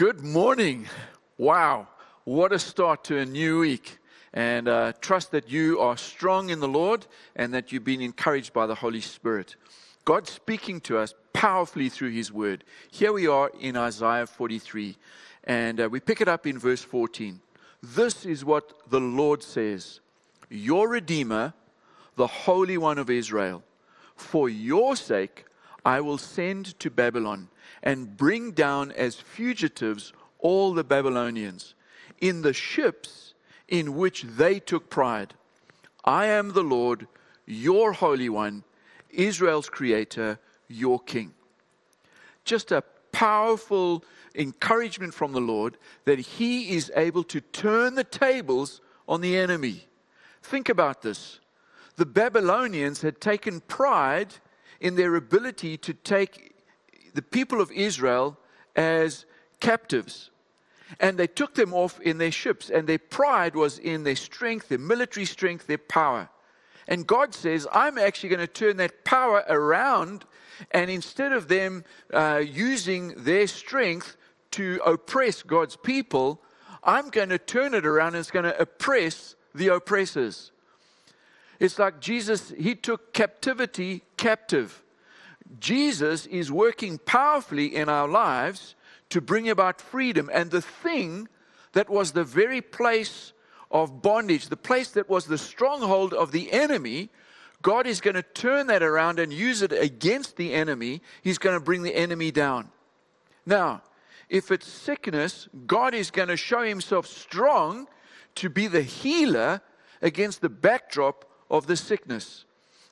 Good morning. Wow, what a start to a new week. And trust that you are strong in the Lord and that you've been encouraged by the Holy Spirit. God's speaking to us powerfully through His Word. Here we are in Isaiah 43, and we pick it up in verse 14. This is what the Lord says, your Redeemer, the Holy One of Israel. For your sake, I will send to Babylon and bring down as fugitives all the Babylonians in the ships in which they took pride. I am the Lord, your Holy One, Israel's Creator, your King. Just a powerful encouragement from the Lord that He is able to turn the tables on the enemy. Think about this. The Babylonians had taken pride in their ability to take the people of Israel as captives. And they took them off in their ships. And their pride was in their strength, their military strength, their power. And God says, I'm actually going to turn that power around. And instead of them using their strength to oppress God's people, I'm going to turn it around and it's going to oppress the oppressors. It's like Jesus, He took captivity captive. Jesus is working powerfully in our lives to bring about freedom. And the thing that was the very place of bondage, the place that was the stronghold of the enemy, God is going to turn that around and use it against the enemy. He's going to bring the enemy down. Now, if it's sickness, God is going to show Himself strong to be the healer against the backdrop of the sickness.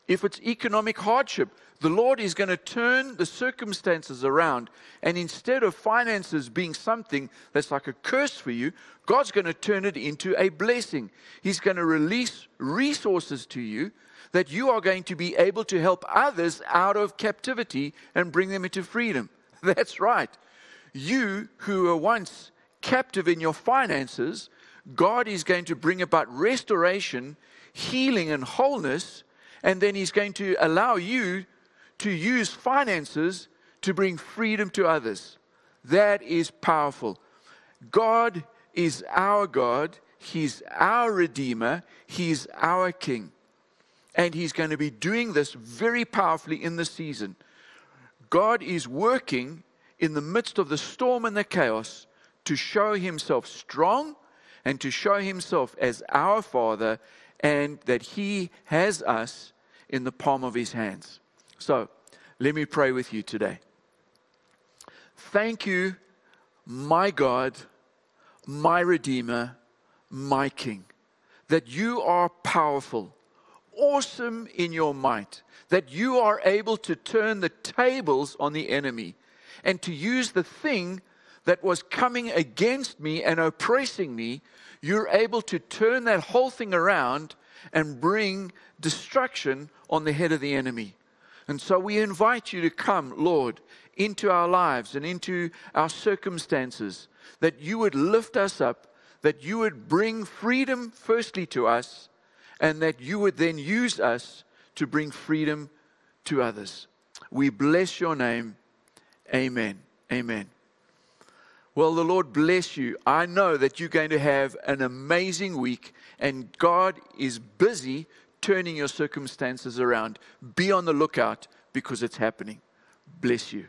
If it's economic hardship, the Lord is going to turn the circumstances around, and instead of finances being something that's like a curse for you, God's going to turn it into a blessing. He's going to release resources to you that you are going to be able to help others out of captivity and bring them into freedom. That's right. You who were once captive in your finances, God is going to bring about restoration, healing and wholeness, and then He's going to allow you to use finances to bring freedom to others. That is powerful. God is our God. He's our Redeemer. He's our King. And He's going to be doing this very powerfully in this season. God is working in the midst of the storm and the chaos to show Himself strong and to show Himself as our Father, and that He has us in the palm of His hands. So, let me pray with you today. Thank you, my God, my Redeemer, my King, that you are powerful, awesome in your might, that you are able to turn the tables on the enemy and to use the thing that was coming against me and oppressing me. You're able to turn that whole thing around and bring destruction on the head of the enemy. And so we invite you to come, Lord, into our lives and into our circumstances, that you would lift us up, that you would bring freedom firstly to us, and that you would then use us to bring freedom to others. We bless your name. Amen. Amen. Well, the Lord bless you. I know that you're going to have an amazing week, and God is busy turning your circumstances around. Be on the lookout because it's happening. Bless you.